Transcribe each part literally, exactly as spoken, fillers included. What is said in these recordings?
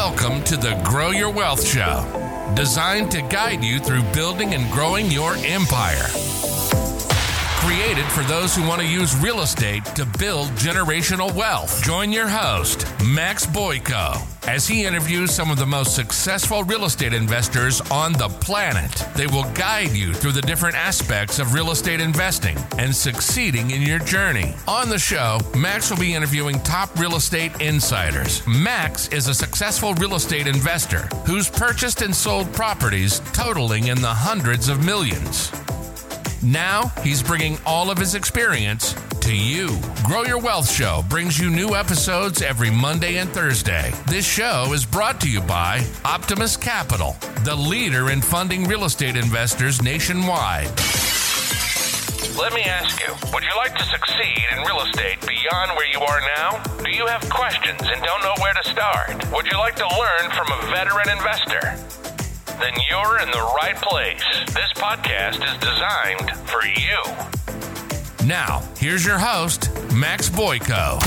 Welcome to the Grow Your Wealth Show, designed to guide you through building and growing your empire. Created for those who want to use real estate to build generational wealth. Join your host, Max Boyko, as he interviews some of the most successful real estate investors on the planet. They will guide you through the different aspects of real estate investing and succeeding in your journey. On the show, Max will be interviewing top real estate insiders. Max is a successful real estate investor who's purchased and sold properties totaling in the hundreds of millions. Now, he's bringing all of his experience to you. Grow Your Wealth Show brings you new episodes every Monday and Thursday. This show is brought to you by Optimus Capital, the leader in funding real estate investors nationwide. Let me ask you, would you like to succeed in real estate beyond where you are now? Do you have questions and don't know where to start? Would you like to learn from a veteran investor? Then you're in the right place. This podcast is designed for you. Now, here's your host, Max Boyko.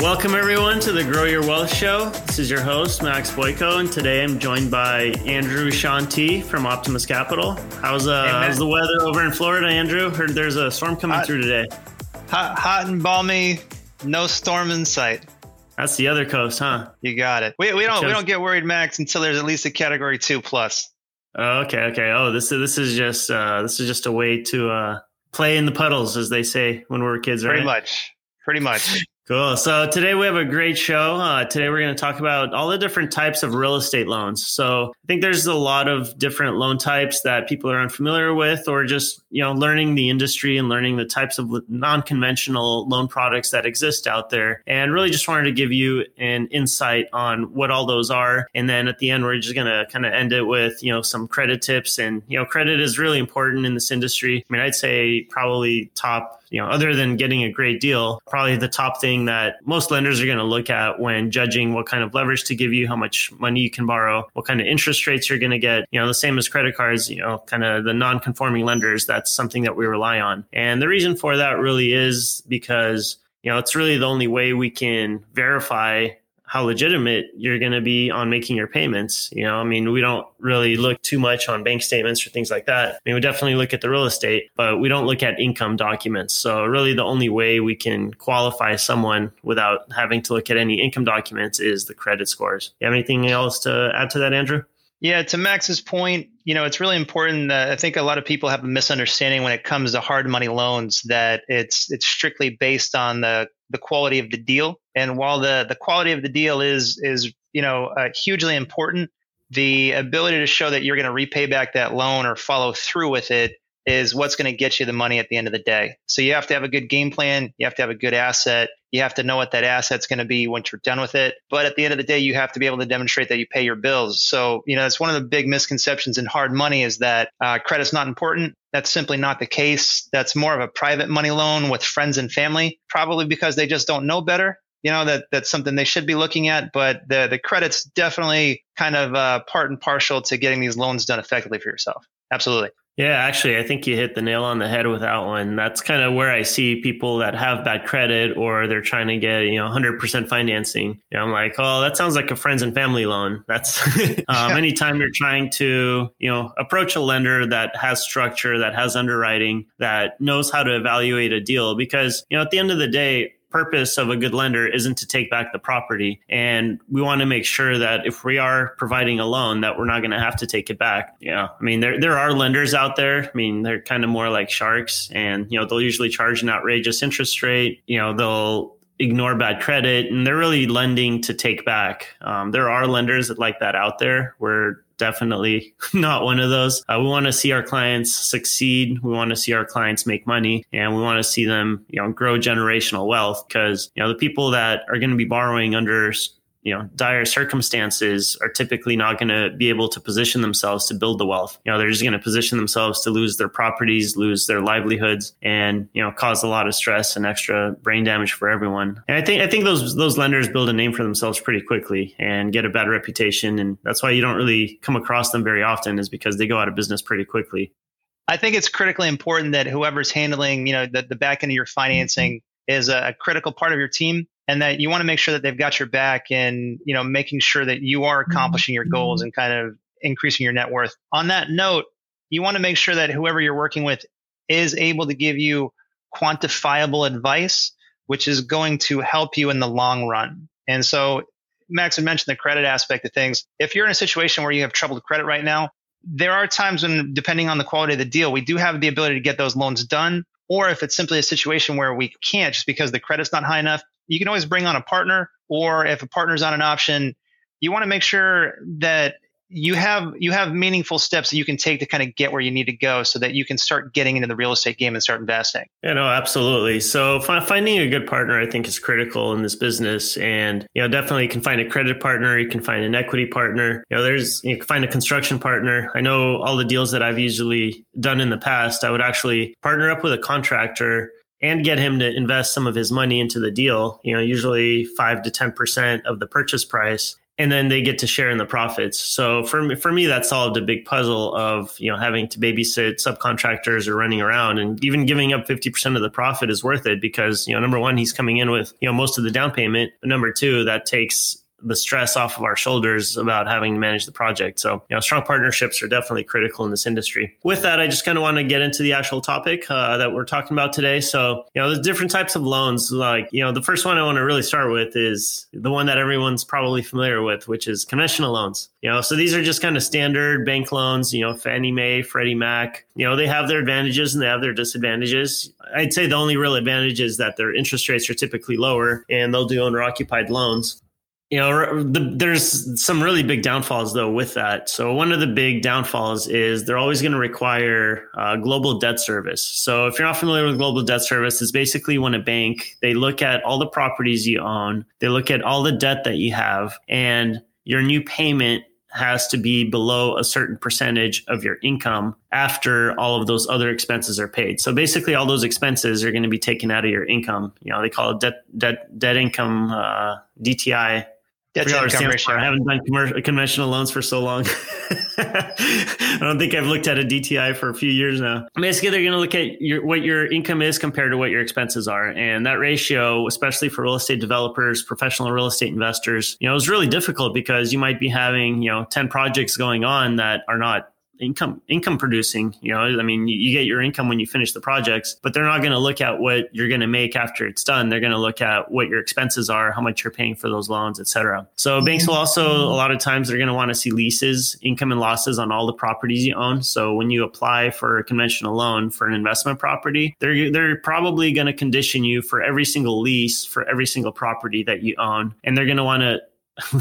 Welcome, everyone, to the Grow Your Wealth Show. This is your host, Max Boyko, and today I'm joined by Andrew Shanti from Optimus Capital. How's, uh, hey, how's the weather over in Florida, Andrew? Heard there's a storm coming hot, through today. Hot, hot and balmy. No storm in sight. That's the other coast, huh? You got it. We we don't we don't get worried, Max, until there's at least a category two plus. Oh, okay, okay. Oh, this is this is just uh, this is just a way to uh, play in the puddles, as they say when we're kids, right? Pretty much. Pretty much. Cool. So today we have a great show. Uh, today we're going to talk about all the different types of real estate loans. So I think there's a lot of different loan types that people are unfamiliar with, or just, you know, learning the industry and learning the types of non-conventional loan products that exist out there. And really just wanted to give you an insight on what all those are. And then at the end, we're just going to kind of end it with, you know, some credit tips. And, you know, credit is really important in this industry. I mean, I'd say probably top, you know, other than getting a great deal, probably the top thing that most lenders are going to look at when judging what kind of leverage to give you, how much money you can borrow, what kind of interest rates you're going to get. You know, the same as credit cards, you know, kind of the non-conforming lenders, that's something that we rely on. And the reason for that really is because, you know, it's really the only way we can verify how legitimate you're going to be on making your payments. You know, I mean, we don't really look too much on bank statements or things like that. I mean, we definitely look at the real estate, but we don't look at income documents. So really the only way we can qualify someone without having to look at any income documents is the credit scores. You have anything else to add to that, Andrew? Yeah, to Max's point, you know, it's really important that I think a lot of people have a misunderstanding when it comes to hard money loans, that it's it's strictly based on the the quality of the deal. And while the the quality of the deal is is, you know, uh, hugely important, the ability to show that you're going to repay back that loan or follow through with it is what's going to get you the money at the end of the day. So you have to have a good game plan. You have to have a good asset. You have to know what that asset's going to be once you're done with it. But at the end of the day, you have to be able to demonstrate that you pay your bills. So, you know, it's one of the big misconceptions in hard money is that uh, credit's not important. That's simply not the case. That's more of a private money loan with friends and family, probably because they just don't know better. You know, that that's something they should be looking at. But the, the credit's definitely kind of uh, part and partial to getting these loans done effectively for yourself. Absolutely. Yeah, actually, I think you hit the nail on the head with that one. That's kind of where I see people that have bad credit, or they're trying to get, you know, one hundred percent financing. You know, I'm like, oh, that sounds like a friends and family loan. That's um, anytime you're trying to, you know, approach a lender that has structure, that has underwriting, that knows how to evaluate a deal, because, you know, at the end of the day, purpose of a good lender isn't to take back the property. And we want to make sure that if we are providing a loan, that we're not going to have to take it back. Yeah. I mean, there, there are lenders out there. I mean, they're kind of more like sharks, and, you know, they'll usually charge an outrageous interest rate. You know, they'll ignore bad credit, and they're really lending to take back. Um, there are lenders that like that out there. We're definitely not one of those. Uh, we want to see our clients succeed. We want to see our clients make money, and we want to see them, you know, grow generational wealth, because, you know, the people that are going to be borrowing under, you know, dire circumstances are typically not going to be able to position themselves to build the wealth. You know, they're just going to position themselves to lose their properties, lose their livelihoods, and, you know, cause a lot of stress and extra brain damage for everyone. And I think, I think those, those lenders build a name for themselves pretty quickly and get a bad reputation. And that's why you don't really come across them very often, is because they go out of business pretty quickly. I think it's critically important that whoever's handling, you know, the, the back end of your financing is a critical part of your team, and that you want to make sure that they've got your back and, you know, making sure that you are accomplishing your goals and kind of increasing your net worth. On that note, you want to make sure that whoever you're working with is able to give you quantifiable advice, which is going to help you in the long run. And so Max had mentioned the credit aspect of things. If you're in a situation where you have troubled credit right now, there are times when, depending on the quality of the deal, we do have the ability to get those loans done. Or if it's simply a situation where we can't just because the credit's not high enough, you can always bring on a partner. Or if a partner's on an option, you want to make sure that you have you have meaningful steps that you can take to kind of get where you need to go so that you can start getting into the real estate game and start investing. Yeah, no, absolutely. So fi- finding a good partner, I think, is critical in this business. And, you know, definitely you can find a credit partner. You can find an equity partner. You know, there's, you can find a construction partner. I know all the deals that I've usually done in the past, I would actually partner up with a contractor and get him to invest some of his money into the deal, you know, usually five to ten percent of the purchase price. And then they get to share in the profits. So for me, for me, that solved a big puzzle of, you know, having to babysit subcontractors or running around, and even giving up fifty percent of the profit is worth it because, you know, number one, he's coming in with, you know, most of the down payment. But number two, that takes the stress off of our shoulders about having to manage the project. So, you know, strong partnerships are definitely critical in this industry. With that, I just kind of want to get into the actual topic uh, that we're talking about today. So, you know, there's different types of loans. Like, you know, the first one I want to really start with is the one that everyone's probably familiar with, which is conventional loans. You know, so these are just kind of standard bank loans, you know, Fannie Mae, Freddie Mac. You know, they have their advantages and they have their disadvantages. I'd say the only real advantage is that their interest rates are typically lower and they'll do owner-occupied loans. You know, the, there's some really big downfalls, though, with that. So one of the big downfalls is they're always going to require uh, global debt service. So if you're not familiar with global debt service, it's basically when a bank, they look at all the properties you own. They look at all the debt that you have, and your new payment has to be below a certain percentage of your income after all of those other expenses are paid. So basically, all those expenses are going to be taken out of your income. You know, they call it debt, debt, debt income, uh, D T I. I haven't done conventional loans for so long. I don't think I've looked at a D T I for a few years now. Basically, they're going to look at your, what your income is compared to what your expenses are. And that ratio, especially for real estate developers, professional real estate investors, you know, is really difficult because you might be having, you know, ten projects going on that are not income income producing. You know, I mean, you get your income when you finish the projects, but they're not going to look at what you're going to make after it's done. They're going to look at what your expenses are, how much you're paying for those loans, et cetera. So banks will also, a lot of times, they're going to want to see leases, income and losses on all the properties you own. So when you apply for a conventional loan for an investment property, they're, they're probably going to condition you for every single lease for every single property that you own. And they're going to want to,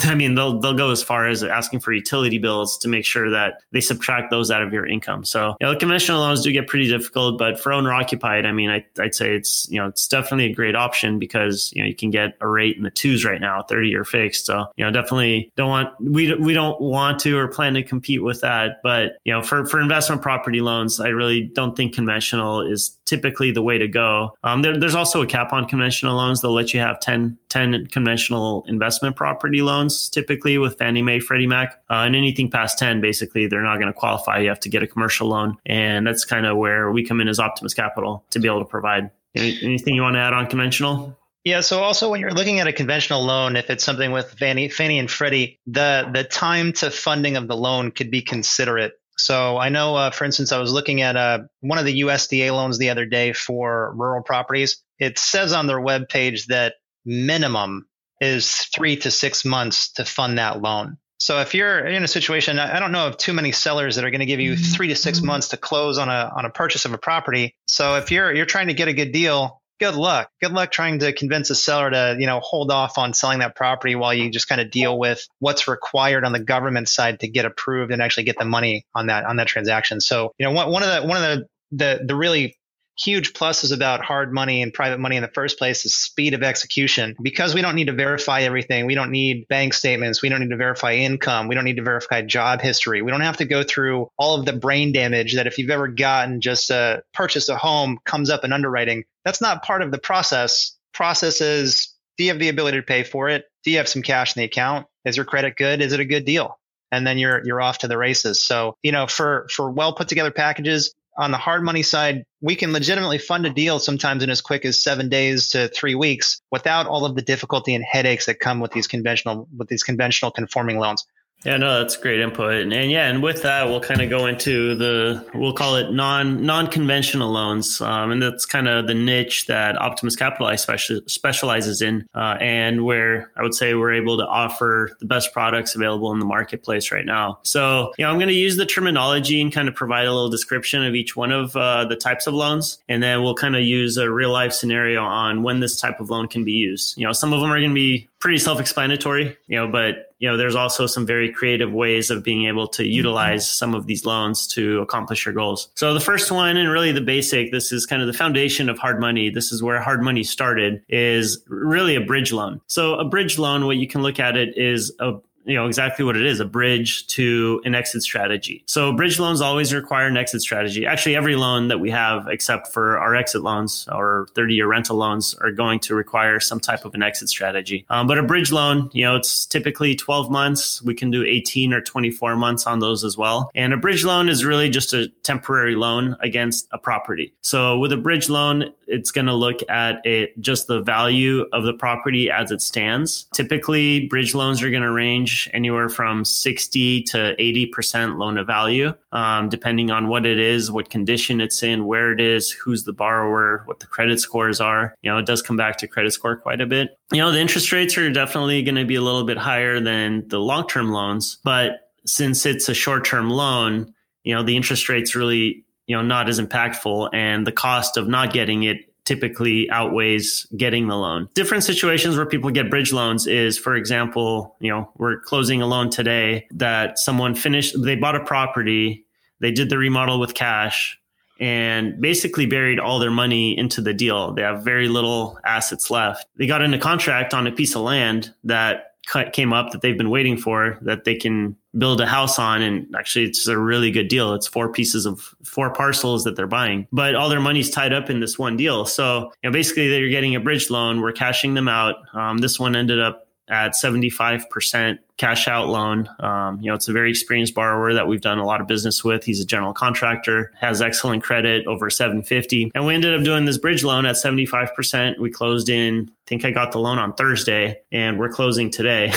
I mean, they'll they'll go as far as asking for utility bills to make sure that they subtract those out of your income. So, you know, the conventional loans do get pretty difficult, but for owner occupied, I mean, I, I'd say it's, you know, it's definitely a great option because, you know, you can get a rate in the twos right now, thirty year fixed. So, you know, definitely don't want, we we don't want to or plan to compete with that. But, you know, for, for investment property loans, I really don't think conventional is typically the way to go. Um, there, there's also a cap on conventional loans. They'll let you have ten, ten conventional investment property loans. loans typically with Fannie Mae, Freddie Mac, uh, and anything past ten, basically, they're not going to qualify. You have to get a commercial loan. And that's kind of where we come in as Optimus Capital to be able to provide. Any, anything you want to add on conventional? Yeah. So also when you're looking at a conventional loan, if it's something with Fannie, Fannie and Freddie, the, the time to funding of the loan could be considerate. So I know, uh, for instance, I was looking at uh, one of the U S D A loans the other day for rural properties. It says on their webpage that minimum is three to six months to fund that loan. So if you're in a situation, I don't know of too many sellers that are going to give you three to six months to close on a on a purchase of a property. So if you're you're trying to get a good deal, good luck. Good luck trying to convince a seller to, you know, hold off on selling that property while you just kind of deal with what's required on the government side to get approved and actually get the money on that on that transaction. So, you know, one one of the one of the the, the really huge pluses about hard money and private money in the first place is speed of execution. Because we don't need to verify everything. We don't need bank statements. We don't need to verify income. We don't need to verify job history. We don't have to go through all of the brain damage that if you've ever gotten just a purchase a home comes up in underwriting. That's not part of the process. Process is, do you have the ability to pay for it? Do you have some cash in the account? Is your credit good? Is it a good deal? And then you're you're off to the races. So, you know, for for well put together packages, on the hard money side, we can legitimately fund a deal sometimes in as quick as seven days to three weeks without all of the difficulty and headaches that come with these conventional with these conventional conforming loans. Yeah, no, that's great input. And, and yeah, and with that, we'll kind of go into the, we'll call it non, non-conventional loans. Um, and that's kind of the niche that Optimus Capital special, specializes in uh, and where I would say we're able to offer the best products available in the marketplace right now. So, you know, I'm going to use the terminology and kind of provide a little description of each one of uh, the types of loans. And then we'll kind of use a real life scenario on when this type of loan can be used. You know, some of them are going to be pretty self-explanatory, you know, but, you know, there's also some very creative ways of being able to utilize some of these loans to accomplish your goals. So the first one, and really the basic, this is kind of the foundation of hard money. This is where hard money started, is really a bridge loan. So a bridge loan, what you can look at it is a you know, exactly what it is, a bridge to an exit strategy. So bridge loans always require an exit strategy. Actually, every loan that we have, except for our exit loans or thirty-year rental loans, are going to require some type of an exit strategy. Um, but a bridge loan, you know, it's typically twelve months. We can do eighteen or twenty-four months on those as well. And a bridge loan is really just a temporary loan against a property. So with a bridge loan, it's going to look at it, just the value of the property as it stands. Typically, bridge loans are going to range anywhere from sixty to eighty percent loan to value, um, depending on what it is, what condition it's in, where it is, who's the borrower, what the credit scores are. You know, it does come back to credit score quite a bit. You know, the interest rates are definitely going to be a little bit higher than the long-term loans, but since it's a short-term loan, you know, the interest rate's really, you know, not as impactful, and the cost of not getting it typically outweighs getting the loan. Different situations where people get bridge loans is, for example, you know, we're closing a loan today that someone finished, they bought a property, they did the remodel with cash, and basically buried all their money into the deal. They have very little assets left. They got in a contract on a piece of land that came up that they've been waiting for, that they can build a house on. And actually, it's a really good deal. It's four pieces of four parcels that they're buying, but all their money's tied up in this one deal. So, you know, basically, they're getting a bridge loan. We're cashing them out. Um, this one ended up at seventy-five percent cash out loan. Um, you know, it's a very experienced borrower that we've done a lot of business with. He's a general contractor, has excellent credit, over seven fifty. And we ended up doing this bridge loan at seventy-five percent. We closed in, I think I got the loan on Thursday, and we're closing today.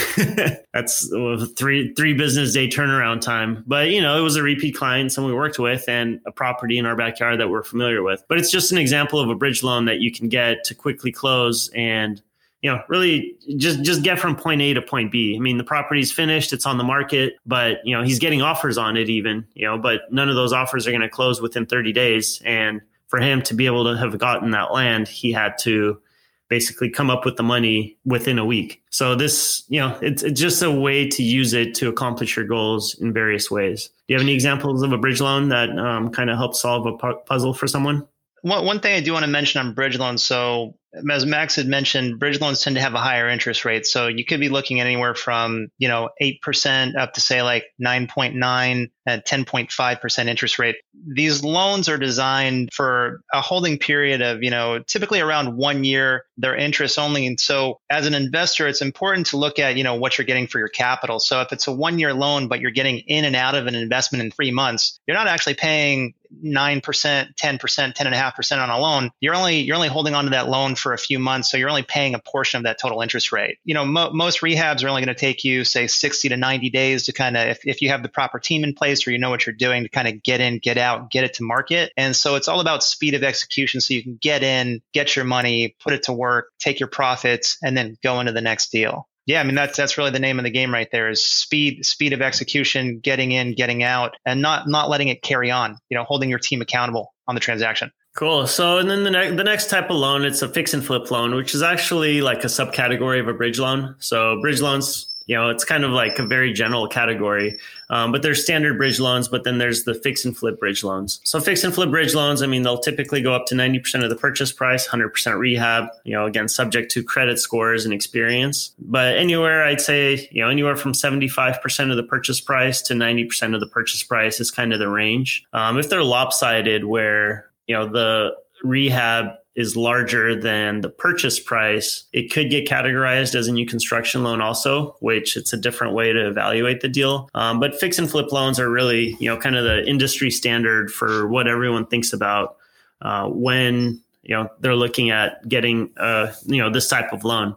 That's a three, three business day turnaround time. But, you know, it was a repeat client, someone we worked with, and a property in our backyard that we're familiar with. But it's just an example of a bridge loan that you can get to quickly close and, you know, really just, just get from point A to point B. I mean, the property's finished, it's on the market, but, you know, he's getting offers on it even, you know, but none of those offers are going to close within thirty days. And for him to be able to have gotten that land, he had to basically come up with the money within a week. So this, you know, it's, it's just a way to use it to accomplish your goals in various ways. Do you have any examples of a bridge loan that um, kind of helps solve a pu- puzzle for someone? One, one thing I do want to mention on bridge loans. So as Max had mentioned, bridge loans tend to have a higher interest rate. So you could be looking at anywhere from, you know, eight percent up to say like nine point nine at ten point five percent interest rate. These loans are designed for a holding period of, you know, typically around one year, their interest only. And so as an investor, it's important to look at, you know, what you're getting for your capital. So if it's a one year loan, but you're getting in and out of an investment in three months, you're not actually paying nine percent, ten percent, ten point five percent on a loan. You're only you're only holding onto that loan for a few months. So you're only paying a portion of that total interest rate. You know, mo- most rehabs are only going to take you, say, sixty to ninety days to kind of, if, if you have the proper team in place or you know what you're doing, to kind of get in, get out, get it to market. And so it's all about speed of execution. So you can get in, get your money, put it to work, take your profits, and then go into the next deal. Yeah, I mean, that's that's really the name of the game right there, is speed, speed of execution, getting in, getting out, and not not letting it carry on, you know, holding your team accountable on the transaction. Cool. So, and then the, ne- the next type of loan, it's a fix and flip loan, which is actually like a subcategory of a bridge loan. So bridge loans, you know, it's kind of like a very general category, um, but there's standard bridge loans, but then there's the fix and flip bridge loans. So fix and flip bridge loans, I mean, they'll typically go up to ninety percent of the purchase price, one hundred percent rehab, you know, again, subject to credit scores and experience, but anywhere I'd say, you know, anywhere from seventy-five percent of the purchase price to ninety percent of the purchase price is kind of the range. Um, if they're lopsided where, you know, the rehab is larger than the purchase price, it could get categorized as a new construction loan also, which it's a different way to evaluate the deal. Um, but fix and flip loans are really, you know, kind of the industry standard for what everyone thinks about uh, when, you know, they're looking at getting, uh, you know, this type of loan.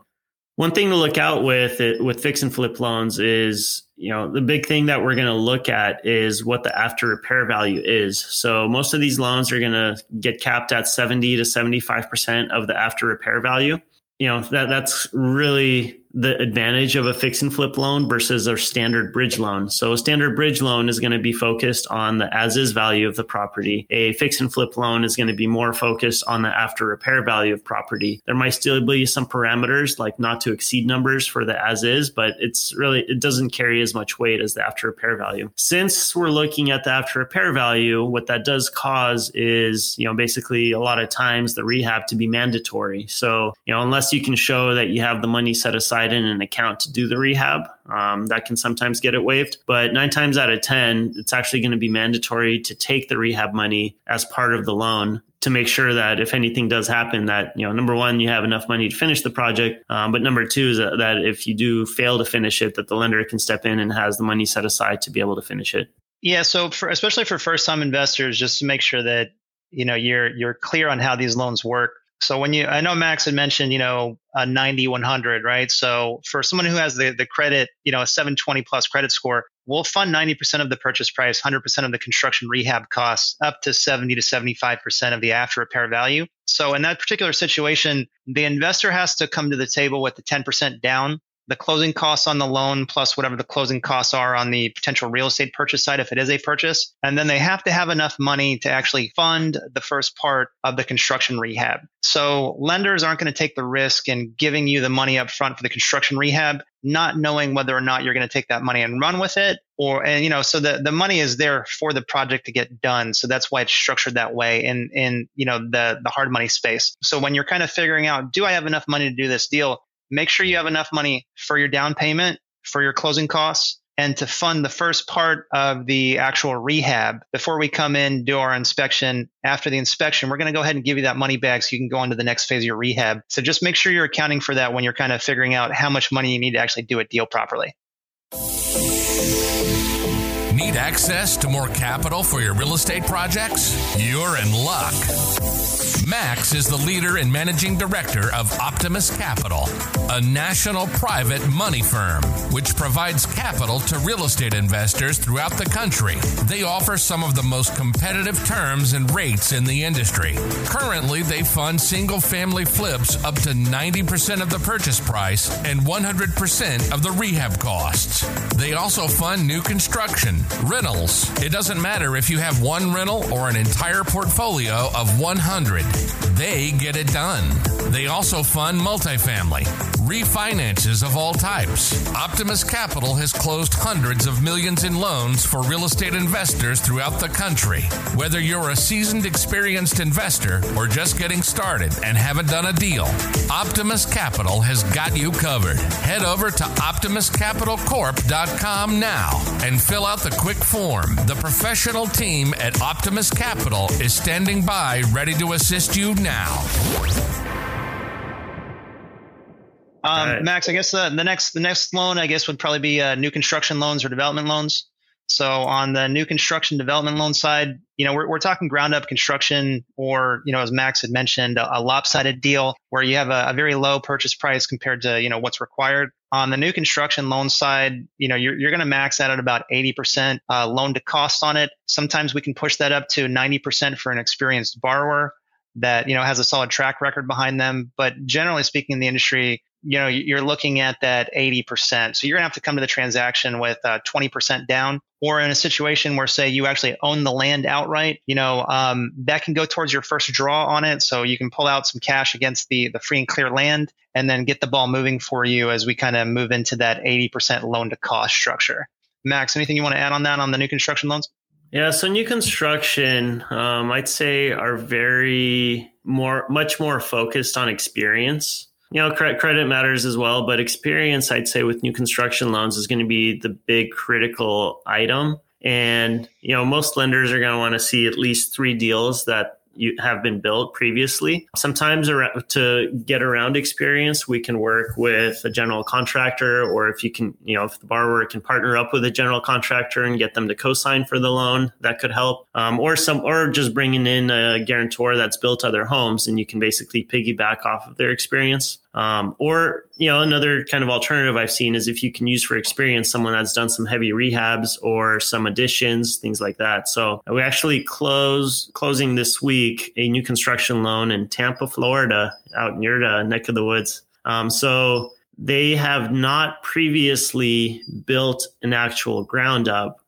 One thing to look out with with fix and flip loans is, you know, the big thing that we're going to look at is what the after repair value is. So most of these loans are going to get capped at seventy to seventy-five percent of the after repair value. You know, that that's really the advantage of a fix and flip loan versus a standard bridge loan. So a standard bridge loan is going to be focused on the as is value of the property. A fix and flip loan is going to be more focused on the after repair value of property. There might still be some parameters like not to exceed numbers for the as is, but it's really, it doesn't carry as much weight as the after repair value. Since we're looking at the after repair value, what that does cause is, you know, basically a lot of times the rehab to be mandatory. So, you know, unless you can show that you have the money set aside in an account to do the rehab, um, that can sometimes get it waived. But nine times out of ten, it's actually going to be mandatory to take the rehab money as part of the loan to make sure that if anything does happen, that, you know, number one, you have enough money to finish the project. Um, but number two is that, that if you do fail to finish it, that the lender can step in and has the money set aside to be able to finish it. Yeah. So for, especially for first time investors, just to make sure that, you know, you're, you're clear on how these loans work. So when you, I know Max had mentioned, you know, a ninety, one hundred, right? So for someone who has the, the credit, you know, a seven twenty plus credit score, we'll fund ninety percent of the purchase price, one hundred percent of the construction rehab costs, up to seventy to seventy-five percent of the after repair value. So in that particular situation, the investor has to come to the table with the ten percent down, the closing costs on the loan, plus whatever the closing costs are on the potential real estate purchase side, if it is a purchase. And then they have to have enough money to actually fund the first part of the construction rehab. So lenders aren't going to take the risk in giving you the money up front for the construction rehab, not knowing whether or not you're going to take that money and run with it. Or, and you know, so the, the money is there for the project to get done. So that's why it's structured that way in, in, you know, the, the hard money space. So when you're kind of figuring out, do I have enough money to do this deal? Make sure you have enough money for your down payment, for your closing costs, and to fund the first part of the actual rehab before we come in, do our inspection. After the inspection, we're going to go ahead and give you that money back so you can go on to the next phase of your rehab. So just make sure you're accounting for that when you're kind of figuring out how much money you need to actually do a deal properly. Need access to more capital for your real estate projects? You're in luck. Max is the leader and managing director of Optimus Capital, a national private money firm, which provides capital to real estate investors throughout the country. They offer some of the most competitive terms and rates in the industry. Currently, they fund single-family flips up to ninety percent of the purchase price and one hundred percent of the rehab costs. They also fund new construction, rentals. It doesn't matter if you have one rental or an entire portfolio of one hundred. They get it done. They also fund multifamily, refinances of all types. Optimus Capital has closed hundreds of millions in loans for real estate investors throughout the country. Whether you're a seasoned, experienced investor or just getting started and haven't done a deal, Optimus Capital has got you covered. Head over to optimus capital corp dot com now and fill out the quick form. The professional team at Optimus Capital is standing by, ready to assist you now. Um, right. Max, I guess the, the next the next loan, I guess, would probably be uh, new construction loans or development loans. So on the new construction development loan side, you know, we're we're talking ground up construction, or, you know, as Max had mentioned, a, a lopsided deal where you have a, a very low purchase price compared to, you know, what's required. On the new construction loan side, you know, you're you're going to max out at about eighty percent uh, loan to cost on it. Sometimes we can push that up to ninety percent for an experienced borrower that, you know, has a solid track record behind them. But generally speaking, in the industry, you know, you're looking at that eighty percent. So you're gonna have to come to the transaction with uh, twenty percent down, or in a situation where, say, you actually own the land outright, you know, um, that can go towards your first draw on it. So you can pull out some cash against the the free and clear land and then get the ball moving for you as we kind of move into that eighty percent loan to cost structure. Max, anything you want to add on that on the new construction loans? Yeah, so new construction, um, I'd say, are very more, much more focused on experience. You know, credit matters as well, but experience, I'd say, with new construction loans is going to be the big critical item. And, you know, most lenders are going to want to see at least three deals that you have been built previously. Sometimes to get around experience, we can work with a general contractor, or if you can, you know, if the borrower can partner up with a general contractor and get them to co-sign for the loan, that could help. Um, or some, or just bringing in a guarantor that's built other homes, and you can basically piggyback off of their experience. Um, or, you know, another kind of alternative I've seen is if you can use for experience someone that's done some heavy rehabs or some additions, things like that. So we actually close closing this week a new construction loan in Tampa, Florida, out near the neck of the woods. Um, so they have not previously built an actual ground up,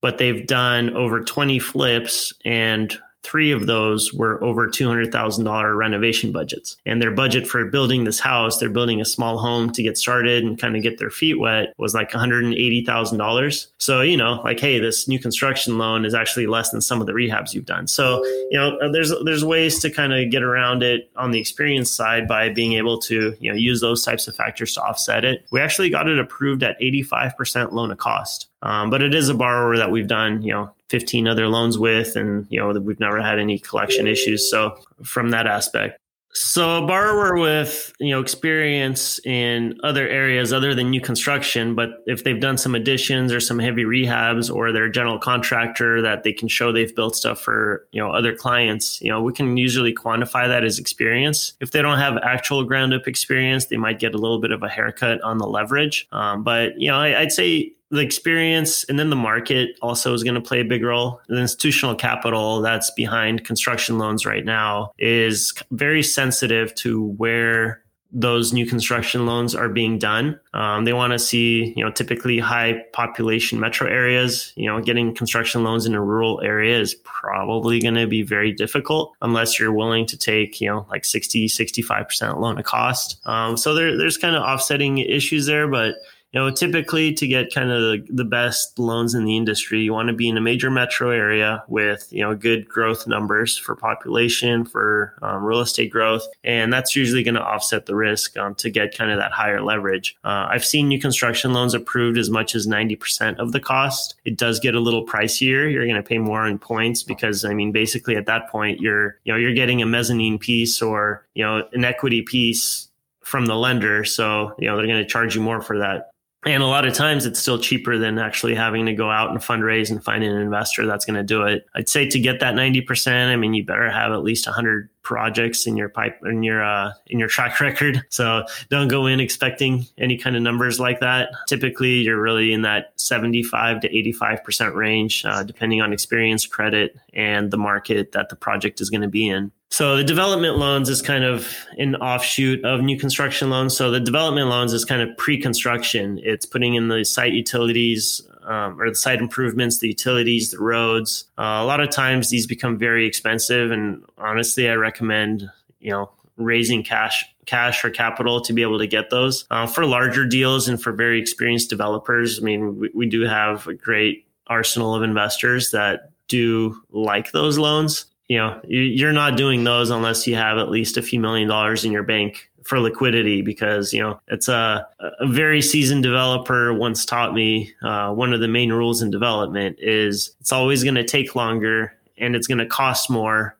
but they've done over twenty flips, and three of those were over two hundred thousand dollars renovation budgets. And their budget for building this house, they're building a small home to get started and kind of get their feet wet, was like one hundred eighty thousand dollars. So, you know, like, hey, this new construction loan is actually less than some of the rehabs you've done. So, you know, there's there's ways to kind of get around it on the experience side by being able to, you know, use those types of factors to offset it. We actually got it approved at eighty-five percent loan to cost. Um, but it is a borrower that we've done, you know, fifteen other loans with, and, you know, we've never had any collection issues. So from that aspect. So a borrower with, you know, experience in other areas other than new construction, but if they've done some additions or some heavy rehabs, or they're a general contractor that they can show they've built stuff for, you know, other clients, you know, we can usually quantify that as experience. If they don't have actual ground up experience, they might get a little bit of a haircut on the leverage. Um, but, you know, I, I'd say the experience, and then the market also is going to play a big role. The institutional capital that's behind construction loans right now is very sensitive to where those new construction loans are being done. Um, they want to see, you know, typically high population metro areas. You know, getting construction loans in a rural area is probably going to be very difficult unless you're willing to take, you know, like sixty, sixty-five percent loan to cost. Um, so there, there's kind of offsetting issues there, but you know, typically to get kind of the best loans in the industry, you want to be in a major metro area with, you know, good growth numbers for population, for um, real estate growth. And that's usually going to offset the risk um, to get kind of that higher leverage. Uh, I've seen new construction loans approved as much as ninety percent of the cost. It does get a little pricier. You're going to pay more in points because, I mean, basically at that point, you're, you know, you're getting a mezzanine piece or, you know, an equity piece from the lender. So, you know, they're going to charge you more for that. And a lot of times it's still cheaper than actually having to go out and fundraise and find an investor that's going to do it. I'd say to get that ninety percent, I mean, you better have at least one hundred projects in your pipe, in your uh, in your track record. So don't go in expecting any kind of numbers like that. Typically, you're really in that seventy-five to eighty-five percent range, uh, depending on experience, credit, and the market that the project is going to be in. So the development loans is kind of an offshoot of new construction loans. So the development loans is kind of pre-construction. It's putting in the site utilities um, or the site improvements, the utilities, the roads. Uh, a lot of times these become very expensive. And honestly, I recommend, you know, raising cash cash or capital to be able to get those. Uh, for larger deals and for very experienced developers, I mean, we, we do have a great arsenal of investors that do like those loans. You know, you're not doing those unless you have at least a few million dollars in your bank for liquidity, because, you know, it's a, a very seasoned developer once taught me uh, one of the main rules in development is it's always going to take longer and it's going to cost more,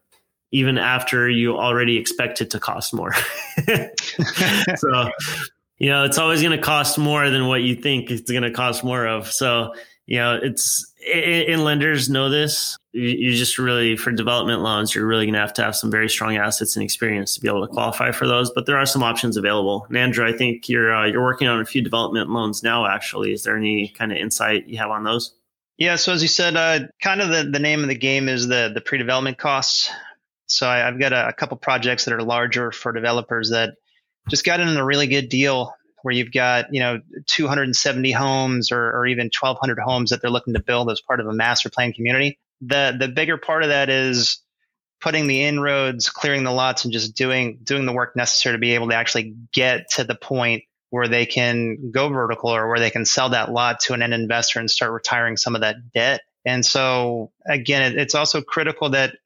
even after you already expect it to cost more. So, you know, it's always going to cost more than what you think it's going to cost more of. So, you know, it's, and lenders know this. You just really, for development loans, you're really going to have to have some very strong assets and experience to be able to qualify for those. But there are some options available. And Andrew, I think you're uh, you're working on a few development loans now, actually. Is there any kind of insight you have on those? Yeah. So as you said, uh, kind of the, the name of the game is the the pre-development costs. So I, I've got a, a couple projects that are larger for developers that just got in a really good deal, where you've got, you know, two hundred seventy homes or, or even twelve hundred homes that they're looking to build as part of a master plan community. The the bigger part of that is putting the inroads, clearing the lots, and just doing doing the work necessary to be able to actually get to the point where they can go vertical or where they can sell that lot to an end investor and start retiring some of that debt. And so, again, it, it's also critical that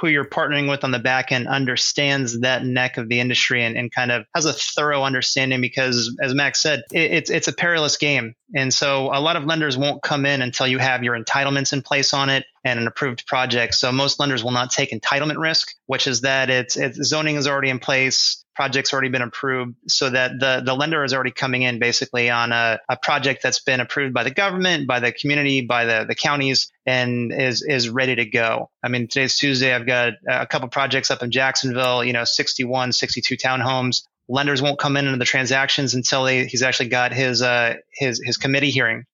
who you're partnering with on the back end understands that neck of the industry and, and kind of has a thorough understanding, because as Max said, it, it's it's a perilous game. And so a lot of lenders won't come in until you have your entitlements in place on it and an approved project. So most lenders will not take entitlement risk, which is that it's, it's zoning is already in place, project's already been approved, so that the, the lender is already coming in basically on a, a project that's been approved by the government, by the community, by the, the counties, and is is ready to go. I mean, today's Tuesday. I've got a couple projects up in Jacksonville, you know, sixty-one, sixty-two townhomes. Lenders won't come in into the transactions until they, he's actually got his uh, his his committee hearing.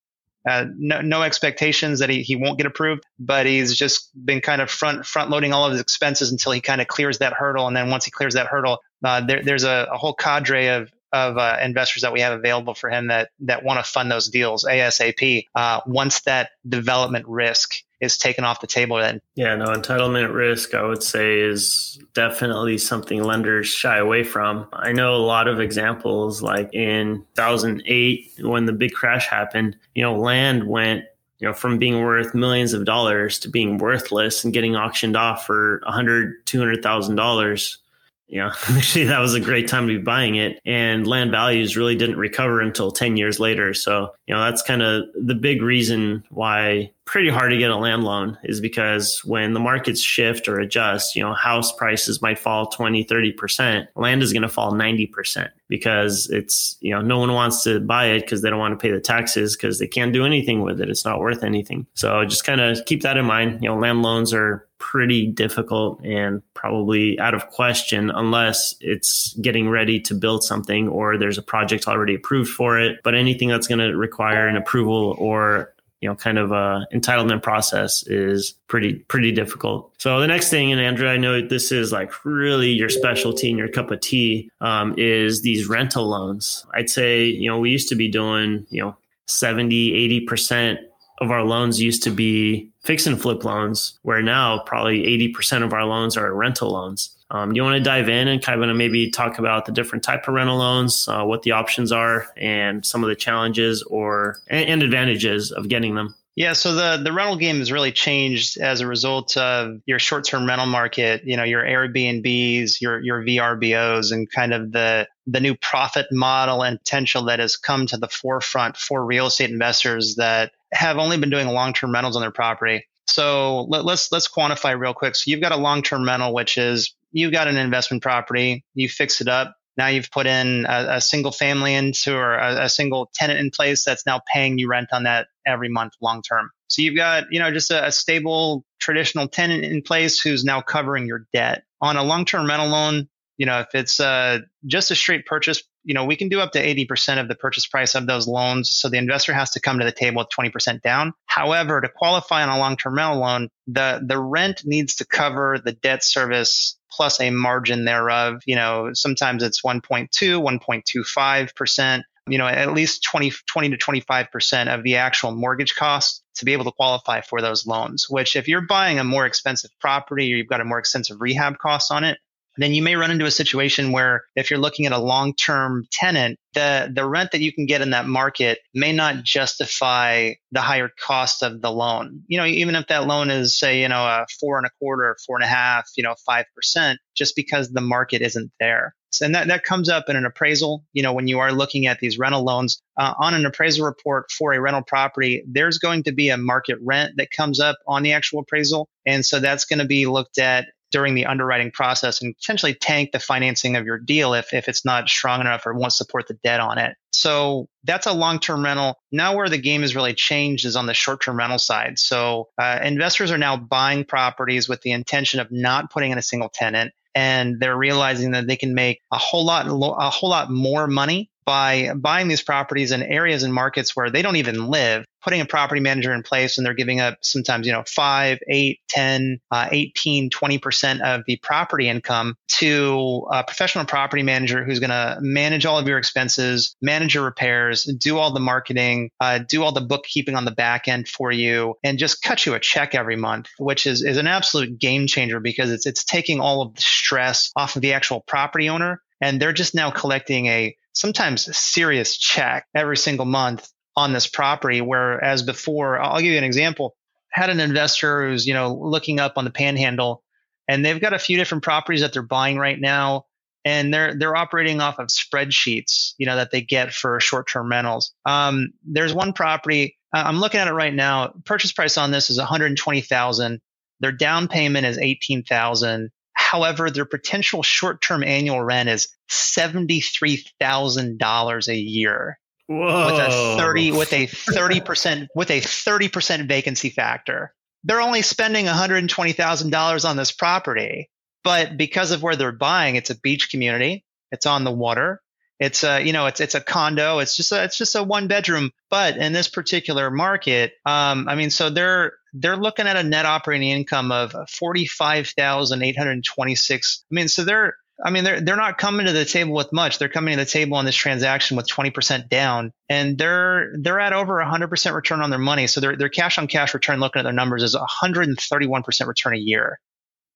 Uh, no, no expectations that he, he won't get approved, but he's just been kind of front front loading all of his expenses until he kind of clears that hurdle. And then once he clears that hurdle, uh, there, there's a, a whole cadre of of uh, investors that we have available for him that that want to fund those deals ASAP. Uh, once that development risk is taken off the table, then yeah, no entitlement risk, I would say, is definitely something lenders shy away from. I know a lot of examples, like in two thousand eight when the big crash happened. You know, land went you know from being worth millions of dollars to being worthless and getting auctioned off for one hundred thousand dollars, two hundred thousand dollars. Yeah, actually, that was a great time to be buying it. And land values really didn't recover until ten years later. So, you know, that's kind of the big reason why pretty hard to get a land loan is because when the markets shift or adjust, you know, house prices might fall twenty, thirty percent. Land is going to fall ninety percent because it's, you know, no one wants to buy it because they don't want to pay the taxes because they can't do anything with it. It's not worth anything. So just kind of keep that in mind. You know, land loans are pretty difficult and probably out of question unless it's getting ready to build something or there's a project already approved for it. But anything that's going to require an approval or you know, kind of a entitlement process is pretty, pretty difficult. So the next thing, and Andrew, I know this is like really your specialty and your cup of tea, um, is these rental loans. I'd say, you know, we used to be doing, you know, seventy, eighty percent of our loans used to be fix and flip loans, where now probably eighty percent of our loans are rental loans. Um, do you want to dive in and kind of maybe talk about the different type of rental loans, uh, what the options are, and some of the challenges or and advantages of getting them? Yeah, so the, the rental game has really changed as a result of your short-term rental market, you know, your Airbnbs, your your V R B Os, and kind of the the new profit model and potential that has come to the forefront for real estate investors that have only been doing long-term rentals on their property. So let, let's let's quantify real quick. So you've got a long-term rental, which is you've got an investment property, you fix it up. Now you've put in a, a single family into or a, a single tenant in place that's now paying you rent on that every month long term. So you've got, you know, just a, a stable traditional tenant in place who's now covering your debt. On a long-term rental loan, you know, if it's uh, just a straight purchase, you know, we can do up to eighty percent of the purchase price of those loans. So the investor has to come to the table with twenty percent down. However, to qualify on a long-term rental loan, the, the rent needs to cover the debt service plus a margin thereof. You know, sometimes it's one point two, one point two five percent, you know, at least twenty, twenty to twenty-five percent of the actual mortgage cost to be able to qualify for those loans, which if you're buying a more expensive property or you've got a more extensive rehab cost on it, then you may run into a situation where if you're looking at a long-term tenant, the, the rent that you can get in that market may not justify the higher cost of the loan. You know, even if that loan is, say, you know, a four and a quarter, four and a half, you know, five percent, just because the market isn't there. So, and that, that comes up in an appraisal. You know, when you are looking at these rental loans uh, on an appraisal report for a rental property, there's going to be a market rent that comes up on the actual appraisal. And so that's going to be looked at during the underwriting process and potentially tank the financing of your deal if, if it's not strong enough or won't support the debt on it. So that's a long-term rental. Now where the game has really changed is on the short-term rental side. So uh, investors are now buying properties with the intention of not putting in a single tenant, and they're realizing that they can make a whole lot, a whole lot more money by buying these properties in areas and markets where they don't even live, putting a property manager in place, and they're giving up sometimes, you know, five, eight, ten, uh, eighteen, twenty percent of the property income to a professional property manager who's going to manage all of your expenses, manage your repairs, do all the marketing, uh, do all the bookkeeping on the back end for you, and just cut you a check every month, which is, is an absolute game changer because it's, it's taking all of the stress off of the actual property owner. And they're just now collecting a sometimes a serious check every single month on this property. Whereas before, I'll give you an example, had an investor who's, you know, looking up on the panhandle, and they've got a few different properties that they're buying right now. And they're, they're operating off of spreadsheets, you know, that they get for short-term rentals. Um, there's one property Uh, I'm looking at it right now. Purchase price on this is one hundred twenty thousand dollars. Their down payment is eighteen thousand dollars. However, their potential short-term annual rent is seventy-three thousand dollars a year. Whoa. With a thirty with a thirty percent with a thirty percent vacancy factor. They're only spending one hundred and twenty thousand dollars on this property, but because of where they're buying, it's a beach community. It's on the water. It's a, you know, it's it's a condo. It's just a, it's just a one bedroom. But in this particular market, um, I mean, so they're they're looking at a net operating income of forty five thousand eight hundred and twenty six. I mean, so they're. I mean, they're they're not coming to the table with much. They're coming to the table on this transaction with twenty percent down, and they're they're at over one hundred percent return on their money. So their their cash on cash return, looking at their numbers, is one hundred thirty-one percent return a year.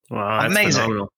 Wow, that's amazing! Phenomenal.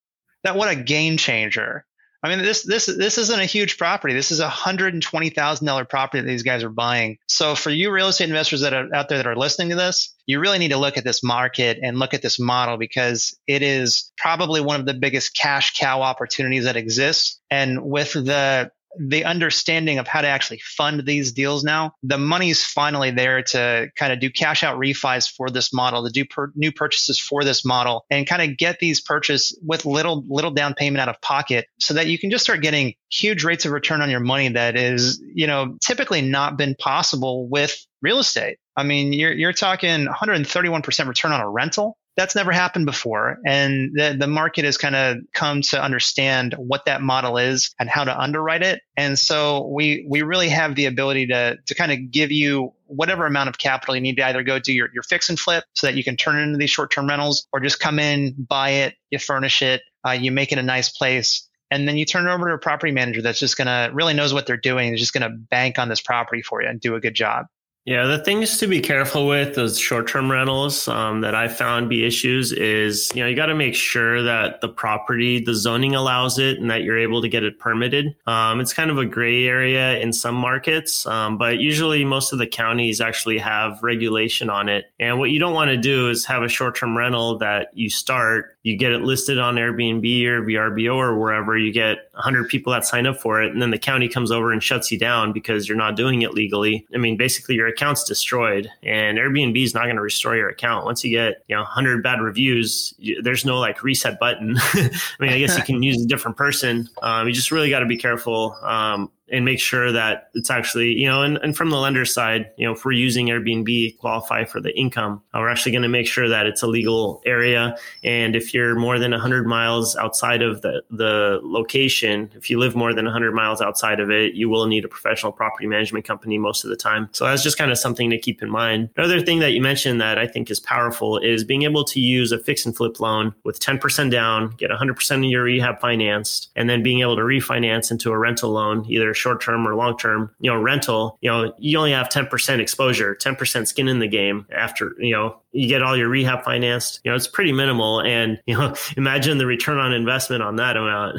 That what a game changer. I mean, this this this isn't a huge property. This is a one hundred twenty thousand dollars property that these guys are buying. So for you real estate investors that are out there that are listening to this, you really need to look at this market and look at this model, because it is probably one of the biggest cash cow opportunities that exists. And with the the understanding of how to actually fund these deals now, the money's finally there to kind of do cash out refis for this model, to do per- new purchases for this model, and kind of get these purchased with little little down payment out of pocket, so that you can just start getting huge rates of return on your money that is, you know, typically not been possible with real estate. I mean, you're you're talking one hundred thirty-one percent return on a rental. That's never happened before. And the, the market has kind of come to understand what that model is and how to underwrite it. And so we we really have the ability to to kind of give you whatever amount of capital you need to either go do your, your fix and flip so that you can turn it into these short-term rentals, or just come in, buy it, you furnish it, uh, you make it a nice place. And then you turn it over to a property manager that's just going to really knows what they're doing, and is just going to bank on this property for you and do a good job. Yeah, the things to be careful with those short-term rentals um, that I found be issues is, you know, you got to make sure that the property, the zoning allows it, and that you're able to get it permitted. Um, it's kind of a gray area in some markets, um, but usually most of the counties actually have regulation on it. And what you don't want to do is have a short-term rental that you start, you get it listed on Airbnb or V R B O or wherever, you get one hundred people that sign up for it, and then the county comes over and shuts you down because you're not doing it legally. I mean, basically you're account's destroyed, and Airbnb is not going to restore your account. Once you get, you know, one hundred bad reviews, you, there's no like reset button. I mean, I guess you can use a different person. Um, you just really got to be careful um, and make sure that it's actually, you know, and, and from the lender side, you know, if we're using Airbnb qualify for the income, we're actually going to make sure that it's a legal area. And if you're more than one hundred miles outside of the, the location, if you live more than one hundred miles outside of it, you will need a professional property management company most of the time. So that's just kind of something to keep in mind. Another thing that you mentioned that I think is powerful is being able to use a fix and flip loan with ten percent down, get one hundred percent of your rehab financed, and then being able to refinance into a rental loan, either short-term or long-term, you know, rental. You know, you only have ten percent exposure, ten percent skin in the game after, you know, you get all your rehab financed. You know, it's pretty minimal. And, you know, imagine the return on investment on that amount.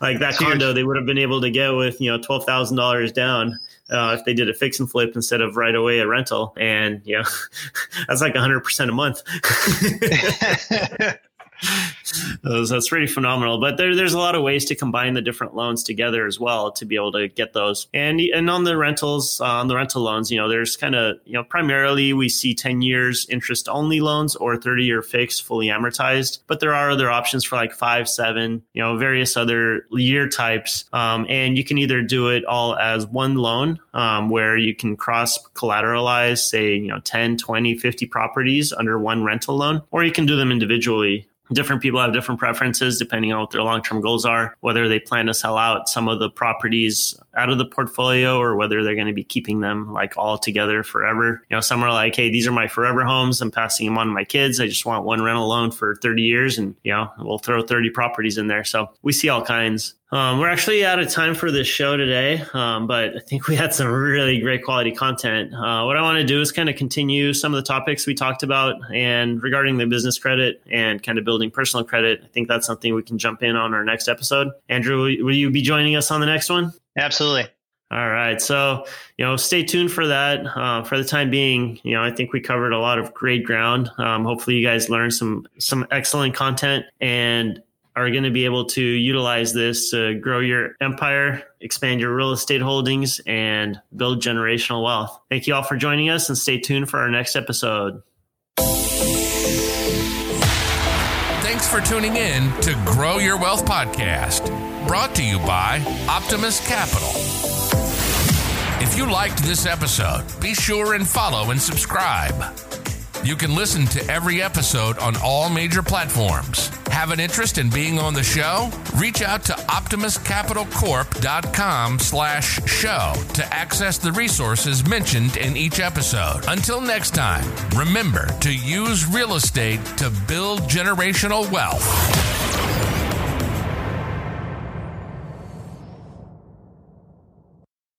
Like that condo they would have been able to get with, you know, twelve thousand dollars down. Uh, if they did a fix and flip instead of right away a rental. And, you know, that's like one hundred percent a month. So that's pretty phenomenal. But there, there's a lot of ways to combine the different loans together as well to be able to get those. And and on the rentals, uh, on the rental loans, you know, there's kind of, you know, primarily we see ten years interest only loans or thirty year fixed fully amortized. But there are other options for like five, seven, you know, various other year types. Um, and you can either do it all as one loan um, where you can cross collateralize, say, you know, ten, twenty, fifty properties under one rental loan, or you can do them individually. Different people have different preferences depending on what their long-term goals are, whether they plan to sell out some of the properties out of the portfolio or whether they're going to be keeping them like all together forever. You know, some are like, hey, these are my forever homes. I'm passing them on to my kids. I just want one rental loan for thirty years, and, you know, we'll throw thirty properties in there. So we see all kinds. Um, we're actually out of time for this show today, um, but I think we had some really great quality content. Uh, what I want to do is kind of continue some of the topics we talked about and regarding the business credit and kind of building personal credit. I think that's something we can jump in on our next episode. Andrew, will, will you be joining us on the next one? Absolutely. All right. So, you know, stay tuned for that. Uh, for the time being, you know, I think we covered a lot of great ground. Um, hopefully you guys learned some, some excellent content, and are going to be able to utilize this to grow your empire, expand your real estate holdings, and build generational wealth. Thank you all for joining us, and stay tuned for our next episode. Thanks for tuning in to Grow Your Wealth Podcast, brought to you by Optimus Capital. If you liked this episode, be sure and follow and subscribe. You can listen to every episode on all major platforms. Have an interest in being on the show? Reach out to optimus capital corp dot com slash show to access the resources mentioned in each episode. Until next time, remember to use real estate to build generational wealth.